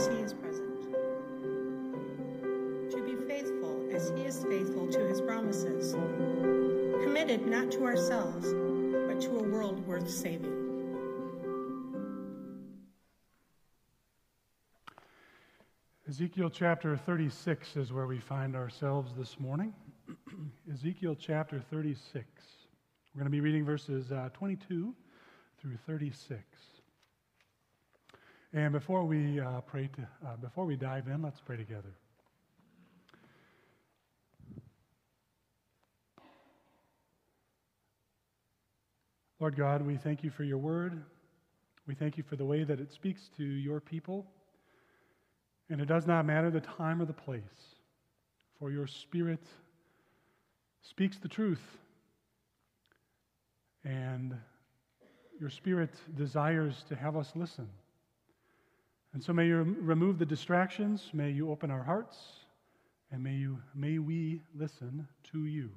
as he is present, to be faithful as he is faithful to his promises, committed not to ourselves, but to a world worth saving. Ezekiel chapter 36 is where we find ourselves this morning. Ezekiel chapter 36. We're going to be reading verses 22 through 36. And before we dive in, let's pray together. Lord God, we thank you for your word. We thank you for the way that it speaks to your people. And it does not matter the time or the place, for your Spirit speaks the truth, and your Spirit desires to have us listen. And so may you remove the distractions, may you open our hearts, and may we listen to you.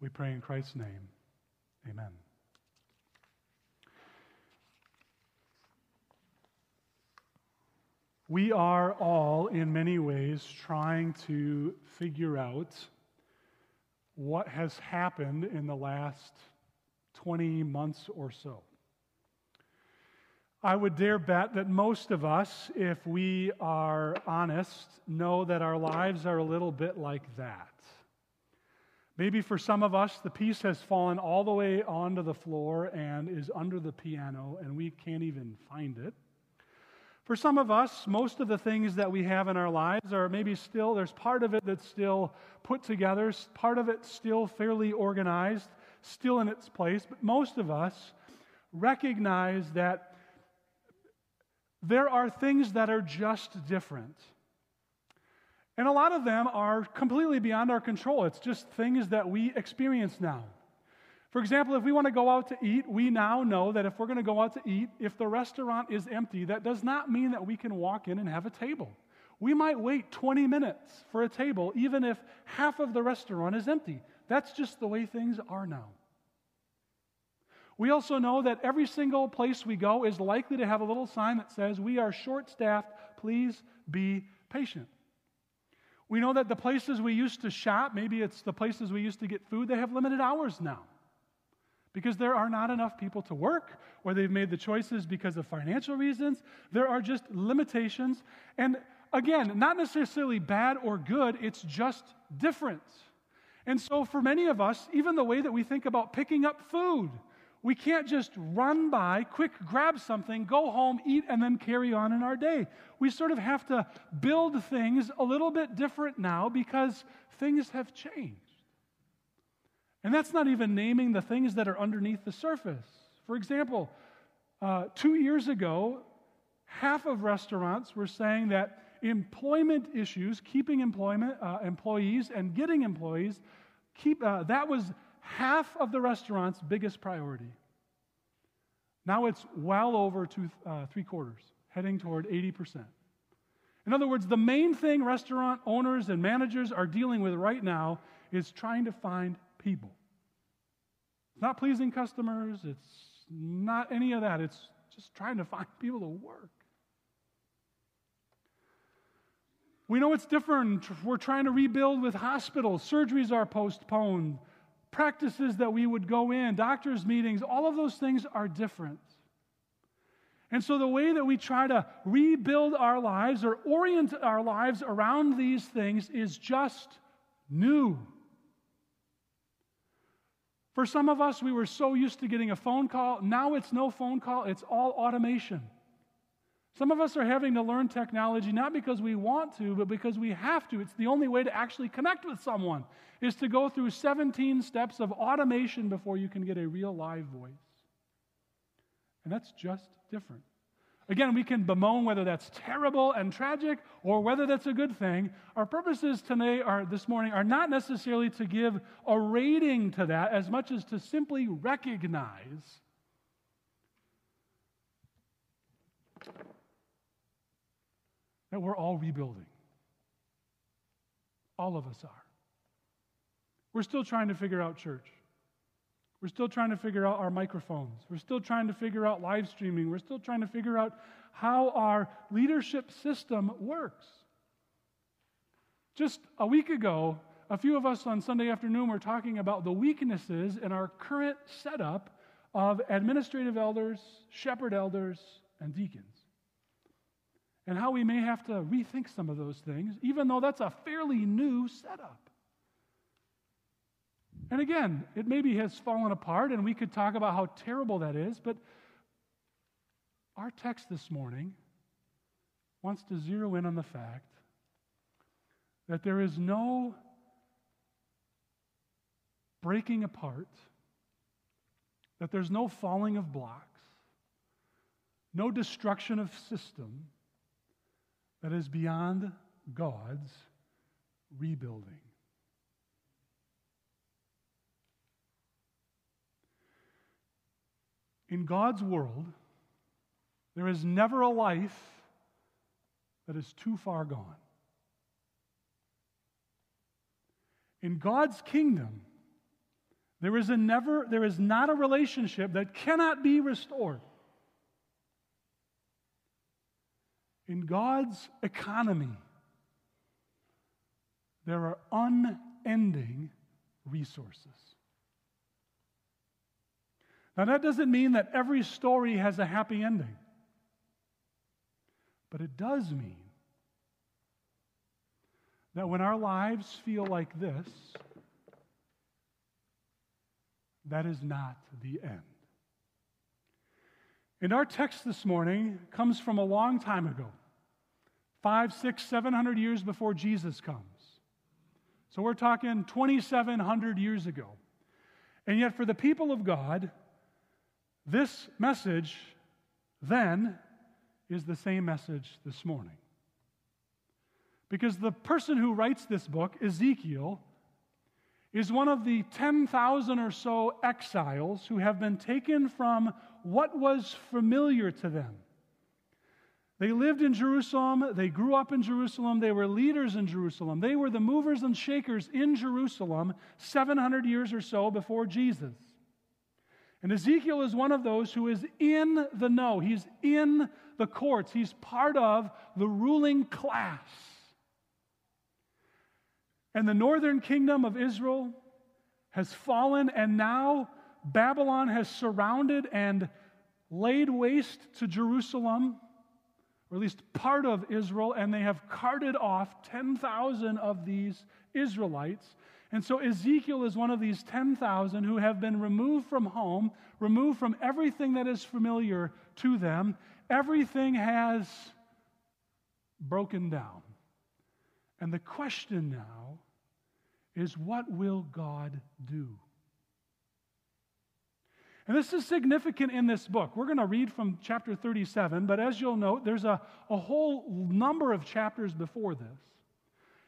We pray in Christ's name. Amen. We are all, in many ways, trying to figure out what has happened in the last 20 months or so. I would dare bet that most of us, if we are honest, know that our lives are a little bit like that. Maybe for some of us, the piece has fallen all the way onto the floor and is under the piano, and we can't even find it. For some of us, most of the things that we have in our lives are maybe still, there's part of it that's still put together, part of it still fairly organized, still in its place, but most of us recognize that there are things that are just different. And a lot of them are completely beyond our control. It's just things that we experience now. For example, if we want to go out to eat, we now know that if we're going to go out to eat, if the restaurant is empty, that does not mean that we can walk in and have a table. We might wait 20 minutes for a table, even if half of the restaurant is empty. That's just the way things are now. We also know that every single place we go is likely to have a little sign that says, "We are short-staffed, please be patient." We know that the places we used to shop, maybe it's the places we used to get food, they have limited hours now, because there are not enough people to work, or they've made the choices because of financial reasons. There are just limitations. And again, not necessarily bad or good, it's just different. And so for many of us, even the way that we think about picking up food, we can't just run by, quick grab something, go home, eat, and then carry on in our day. We sort of have to build things a little bit different now because things have changed. And that's not even naming the things that are underneath the surface. For example, 2 years ago, half of restaurants were saying that employment issues, keeping employees and getting employees, that was half of the restaurant's biggest priority. Now it's well over three quarters, heading toward 80%. In other words, the main thing restaurant owners and managers are dealing with right now is trying to find people. It's not pleasing customers, it's not any of that. It's just trying to find people to work. We know it's different. We're trying to rebuild with hospitals. Surgeries are postponed. Practices that we would go in, doctors' meetings, all of those things are different. And so the way that we try to rebuild our lives or orient our lives around these things is just new. For some of us, we were so used to getting a phone call. Now it's no phone call. It's all automation. Some of us are having to learn technology, not because we want to, but because we have to. It's the only way to actually connect with someone, is to go through 17 steps of automation before you can get a real live voice. And that's just different. Again, we can bemoan whether that's terrible and tragic or whether that's a good thing. Our purposes this morning are not necessarily to give a rating to that as much as to simply recognize that we're all rebuilding. All of us are. We're still trying to figure out church. We're still trying to figure out our microphones. We're still trying to figure out live streaming. We're still trying to figure out how our leadership system works. Just a week ago, a few of us on Sunday afternoon were talking about the weaknesses in our current setup of administrative elders, shepherd elders, and deacons, and how we may have to rethink some of those things, even though that's a fairly new setup. And again, it maybe has fallen apart, and we could talk about how terrible that is, but our text this morning wants to zero in on the fact that there is no breaking apart, that there's no falling of blocks, no destruction of system that is beyond God's rebuilding. In God's world, there is never a life that is too far gone. In God's kingdom, there is not a relationship that cannot be restored. In God's economy, there are unending resources. Now, that doesn't mean that every story has a happy ending. But it does mean that when our lives feel like this, that is not the end. And our text this morning comes from a long time ago, 500, 600, 700 years before Jesus comes. So we're talking 2,700 years ago. And yet for the people of God, this message then is the same message this morning. Because the person who writes this book, Ezekiel, is one of the 10,000 or so exiles who have been taken from what was familiar to them. They lived in Jerusalem. They grew up in Jerusalem. They were leaders in Jerusalem. They were the movers and shakers in Jerusalem 700 years or so before Jesus. And Ezekiel is one of those who is in the know. He's in the courts. He's part of the ruling class. And the northern kingdom of Israel has fallen, and now Babylon has surrounded and laid waste to Jerusalem, or at least part of Israel, and they have carted off 10,000 of these Israelites. And so Ezekiel is one of these 10,000 who have been removed from home, removed from everything that is familiar to them. Everything has broken down. And the question now is, what will God do? And this is significant in this book. We're going to read from chapter 37, but as you'll note, there's a whole number of chapters before this.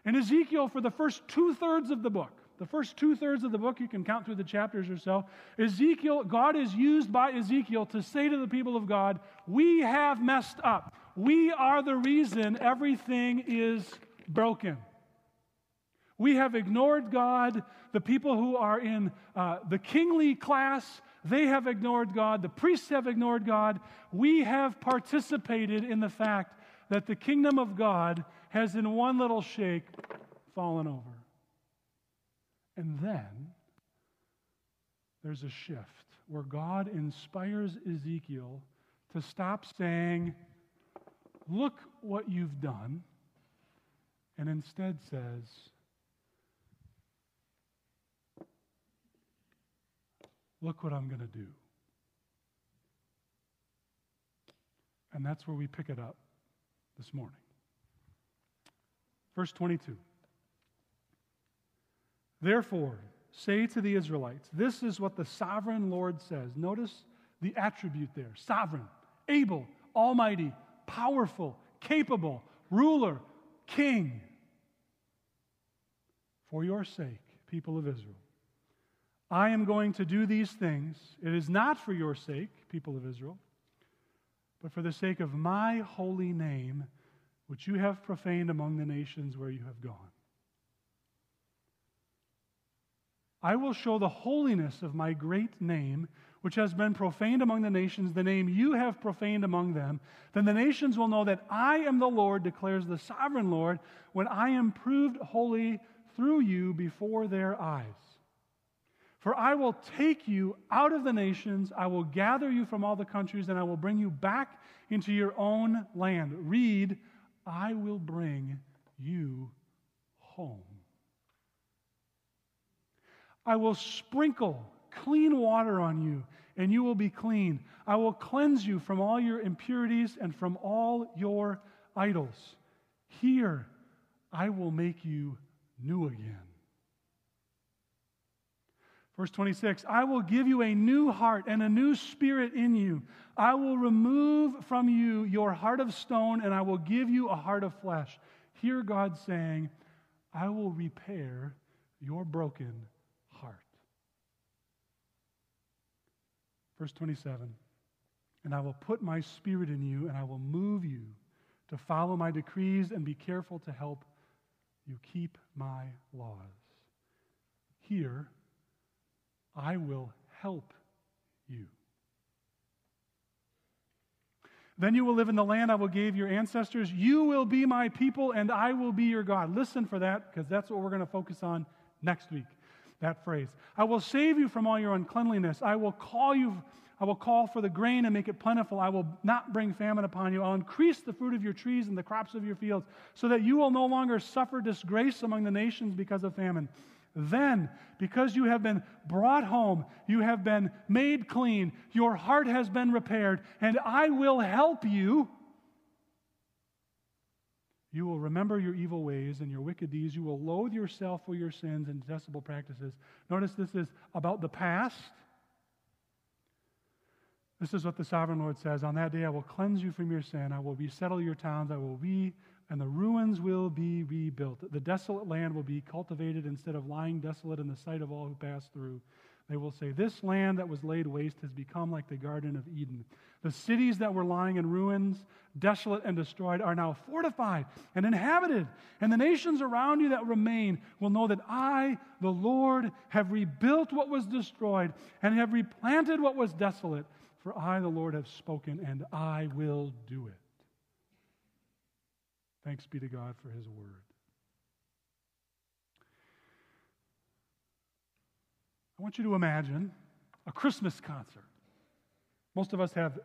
And Ezekiel, for the first two-thirds of the book, you can count through the chapters or so, Ezekiel, God is used by Ezekiel to say to the people of God, we have messed up. We are the reason everything is broken. We have ignored God. The people who are in the kingly class, they have ignored God. The priests have ignored God. We have participated in the fact that the kingdom of God has in one little shake fallen over. And then there's a shift where God inspires Ezekiel to stop saying, look what you've done, and instead says, look what I'm going to do. And that's where we pick it up this morning. Verse 22. Therefore, say to the Israelites, this is what the sovereign Lord says. Notice the attribute there. Sovereign, able, almighty, powerful, capable, ruler, king. For your sake, people of Israel, I am going to do these things. It is not for your sake, people of Israel, but for the sake of my holy name, which you have profaned among the nations where you have gone. I will show the holiness of my great name, which has been profaned among the nations, the name you have profaned among them. Then the nations will know that I am the Lord, declares the sovereign Lord, when I am proved holy through you before their eyes. For I will take you out of the nations, I will gather you from all the countries, and I will bring you back into your own land. Read, I will bring you home. I will sprinkle clean water on you, and you will be clean. I will cleanse you from all your impurities and from all your idols. Here, I will make you new again. Verse 26, I will give you a new heart and a new spirit in you. I will remove from you your heart of stone, and I will give you a heart of flesh. Hear God saying, I will repair your broken heart. Verse 27, and I will put my spirit in you, and I will move you to follow my decrees and be careful to help you keep my laws. Here, I will help you. Then you will live in the land I will give your ancestors. You will be my people, and I will be your God. Listen for that, because that's what we're going to focus on next week, that phrase. I will save you from all your uncleanliness. I will call for the grain and make it plentiful. I will not bring famine upon you. I'll increase the fruit of your trees and the crops of your fields, so that you will no longer suffer disgrace among the nations because of famine. Then, because you have been brought home, you have been made clean, your heart has been repaired, and I will help you. You will remember your evil ways and your wicked deeds. You will loathe yourself for your sins and detestable practices. Notice this is about the past. This is what the sovereign Lord says. On that day I will cleanse you from your sin. I will resettle your towns. And the ruins will be rebuilt. The desolate land will be cultivated instead of lying desolate in the sight of all who pass through. They will say, this land that was laid waste has become like the Garden of Eden. The cities that were lying in ruins, desolate and destroyed, are now fortified and inhabited. And the nations around you that remain will know that I, the Lord, have rebuilt what was destroyed and have replanted what was desolate. For I, the Lord, have spoken, and I will do it. Thanks be to God for his word. I want you to imagine a Christmas concert. Most of us have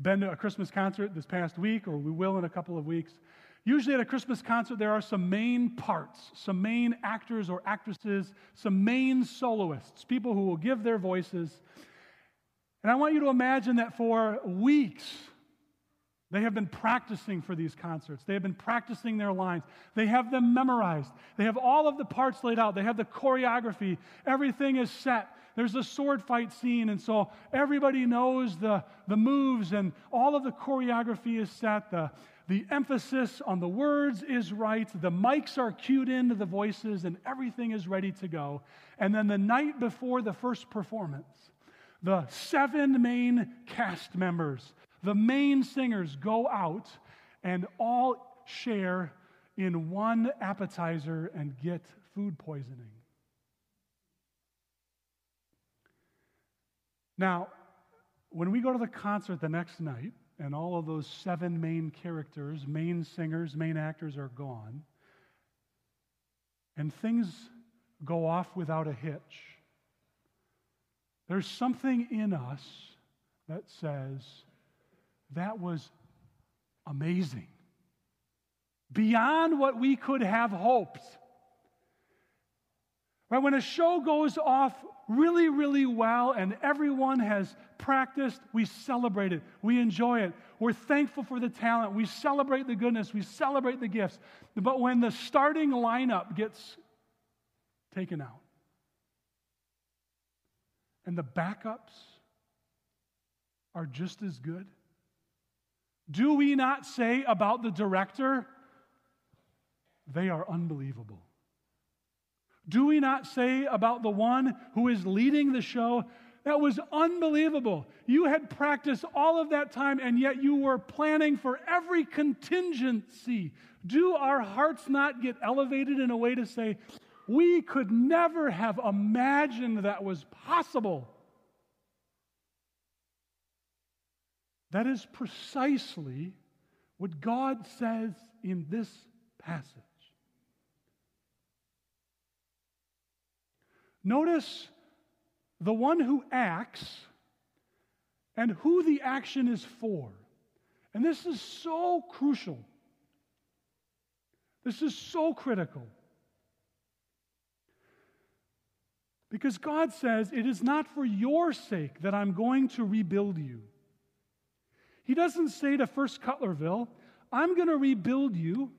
been to a Christmas concert this past week, or we will in a couple of weeks. Usually at a Christmas concert, there are some main parts, some main actors or actresses, some main soloists, people who will give their voices. And I want you to imagine that for weeks, they have been practicing for these concerts. They have been practicing their lines. They have them memorized. They have all of the parts laid out. They have the choreography. Everything is set. There's a sword fight scene, and so everybody knows the moves, and all of the choreography is set. The emphasis on the words is right. The mics are cued into the voices, and everything is ready to go. And then the night before the first performance, the 7 main cast members, the main singers, go out and all share in one appetizer and get food poisoning. Now, when we go to the concert the next night and all of those 7 main characters, main singers, main actors are gone, and things go off without a hitch, there's something in us that says, that was amazing, beyond what we could have hoped. Right? When a show goes off really, really well and everyone has practiced, we celebrate it, we enjoy it, we're thankful for the talent, we celebrate the goodness, we celebrate the gifts. But when the starting lineup gets taken out and the backups are just as good, do we not say about the director, they are unbelievable? Do we not say about the one who is leading the show, that was unbelievable? You had practiced all of that time, and yet you were planning for every contingency. Do our hearts not get elevated in a way to say, we could never have imagined that was possible. That is precisely what God says in this passage. Notice the one who acts and who the action is for. And this is so crucial. This is so critical. Because God says, it is not for your sake that I'm going to rebuild you. He doesn't say to First Cutlerville, I'm going to rebuild you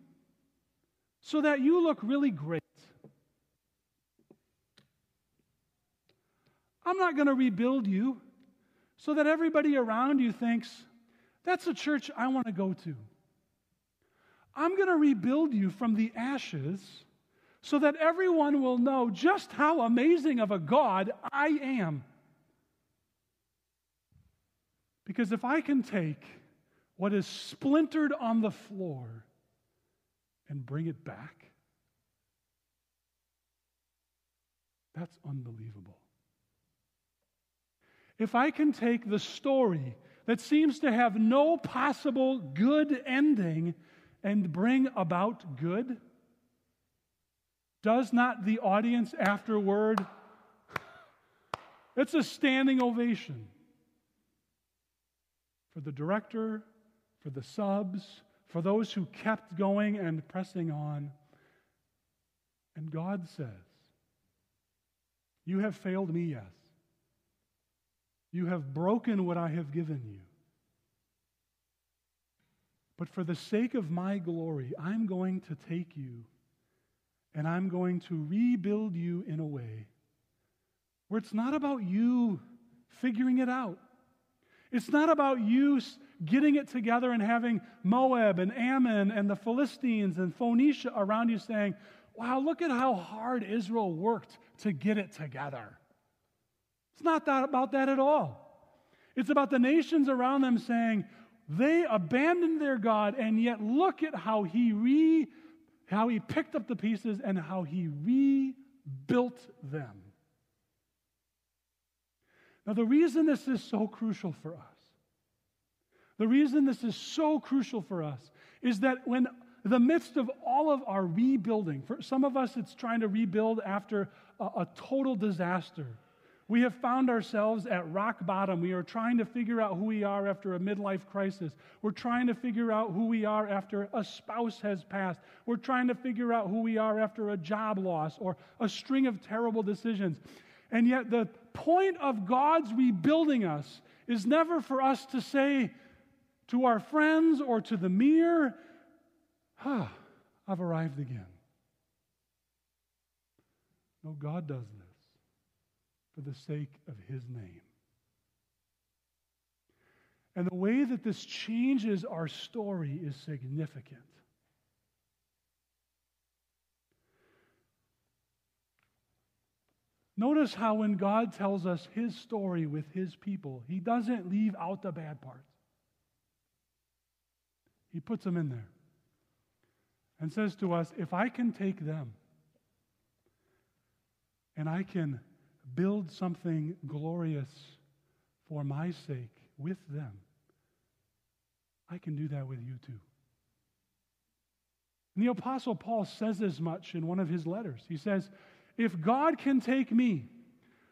so that you look really great. I'm not going to rebuild you so that everybody around you thinks, that's a church I want to go to. I'm going to rebuild you from the ashes so that everyone will know just how amazing of a God I am. Because if I can take what is splintered on the floor and bring it back, that's unbelievable. If I can take the story that seems to have no possible good ending and bring about good, does not the audience afterward, it's a standing ovation for the director, for the subs, for those who kept going and pressing on. And God says, you have failed me, yes. You have broken what I have given you. But for the sake of my glory, I'm going to take you and I'm going to rebuild you in a way where it's not about you figuring it out. It's not about you getting it together and having Moab and Ammon and the Philistines and Phoenicia around you saying, wow, look at how hard Israel worked to get it together. It's not about that at all. It's about the nations around them saying, they abandoned their God, and yet look at how he picked up the pieces and how he rebuilt them. Now, the reason this is so crucial for us, is that when the midst of all of our rebuilding, for some of us it's trying to rebuild after a total disaster. We have found ourselves at rock bottom. We are trying to figure out who we are after a midlife crisis. We're trying to figure out who we are after a spouse has passed. We're trying to figure out who we are after a job loss or a string of terrible decisions. And yet the point of God's rebuilding us is never for us to say to our friends or to the mirror, I've arrived again. No, God does this for the sake of his name. And the way that this changes our story is significant. Notice how when God tells us his story with his people, he doesn't leave out the bad parts. He puts them in there and says to us, if I can take them and I can build something glorious for my sake with them, I can do that with you too. And the Apostle Paul says as much in one of his letters. He says, if God can take me,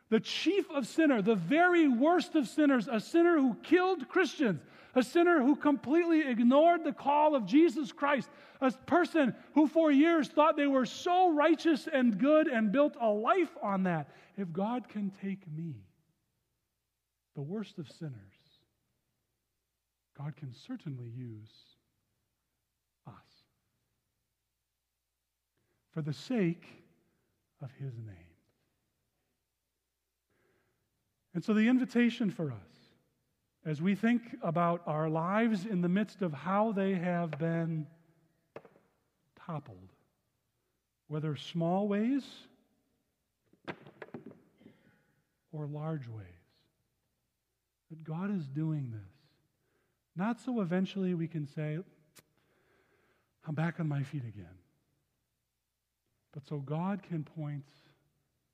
the chief of sinners, the very worst of sinners, a sinner who killed Christians, a sinner who completely ignored the call of Jesus Christ, a person who for years thought they were so righteous and good and built a life on that. If God can take me, the worst of sinners, God can certainly use us for the sake of his name. And so the invitation for us, as we think about our lives in the midst of how they have been toppled, whether small ways or large ways, that God is doing this, not so eventually we can say, I'm back on my feet again. But so God can point,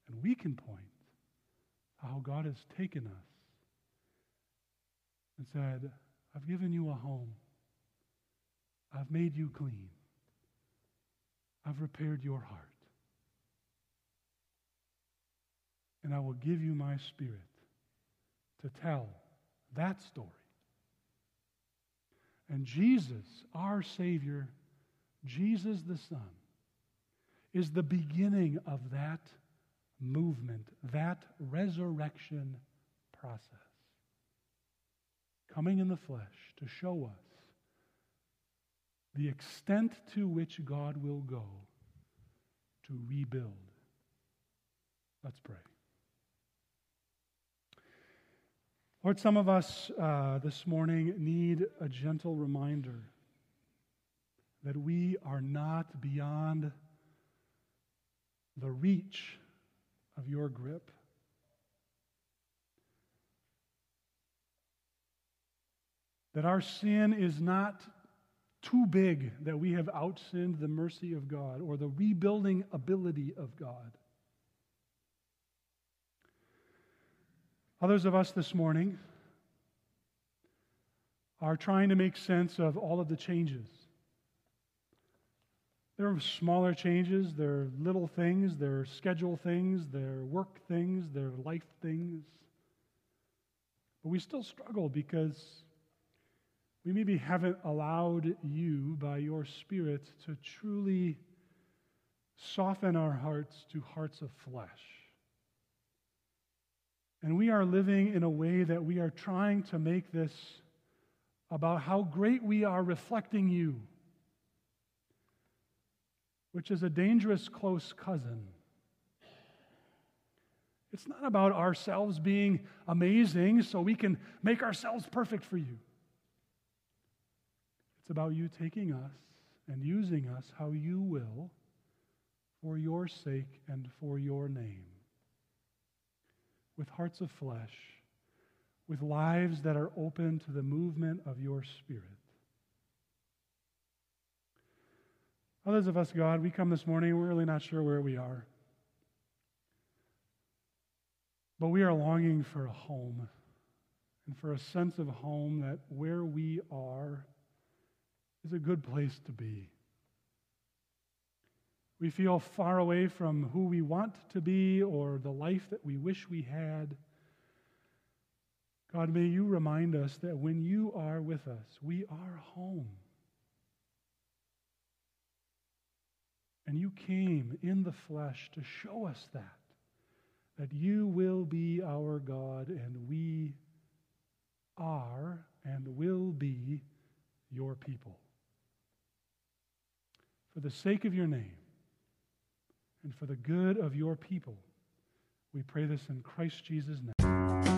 and we can point, to how God has taken us and said, I've given you a home. I've made you clean. I've repaired your heart. And I will give you my Spirit to tell that story. And Jesus, our Savior, Jesus the Son, is the beginning of that movement, that resurrection process. Coming in the flesh to show us the extent to which God will go to rebuild. Let's pray. Lord, some of us this morning need a gentle reminder that we are not beyond the reach of your grip. That our sin is not too big that we have outsinned the mercy of God or the rebuilding ability of God. Others of us this morning are trying to make sense of all of the changes. There are smaller changes, there are little things, there are schedule things, there are work things, there are life things. But we still struggle because we maybe haven't allowed you by your Spirit to truly soften our hearts to hearts of flesh. And we are living in a way that we are trying to make this about how great we are reflecting you, which is a dangerous close cousin. It's not about ourselves being amazing so we can make ourselves perfect for you. It's about you taking us and using us how you will for your sake and for your name. With hearts of flesh, with lives that are open to the movement of your Spirit. Others of us, God, we come this morning, we're really not sure where we are. But we are longing for a home and for a sense of home that where we are is a good place to be. We feel far away from who we want to be or the life that we wish we had. God, may you remind us that when you are with us, we are home. And you came in the flesh to show us that you will be our God and we are and will be your people. For the sake of your name, and for the good of your people, we pray this in Christ Jesus' name.